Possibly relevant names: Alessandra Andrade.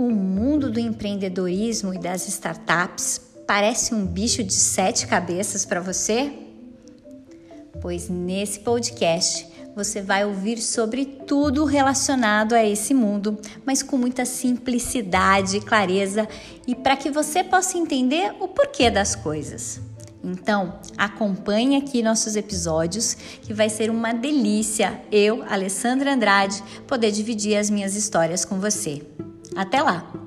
O mundo do empreendedorismo e das startups parece um bicho de 7 cabeças para você? Pois nesse podcast você vai ouvir sobre tudo relacionado a esse mundo, mas com muita simplicidade e clareza e para que você possa entender o porquê das coisas. Então, acompanhe aqui nossos episódios, que vai ser uma delícia eu, Alessandra Andrade, poder dividir as minhas histórias com você. Até lá!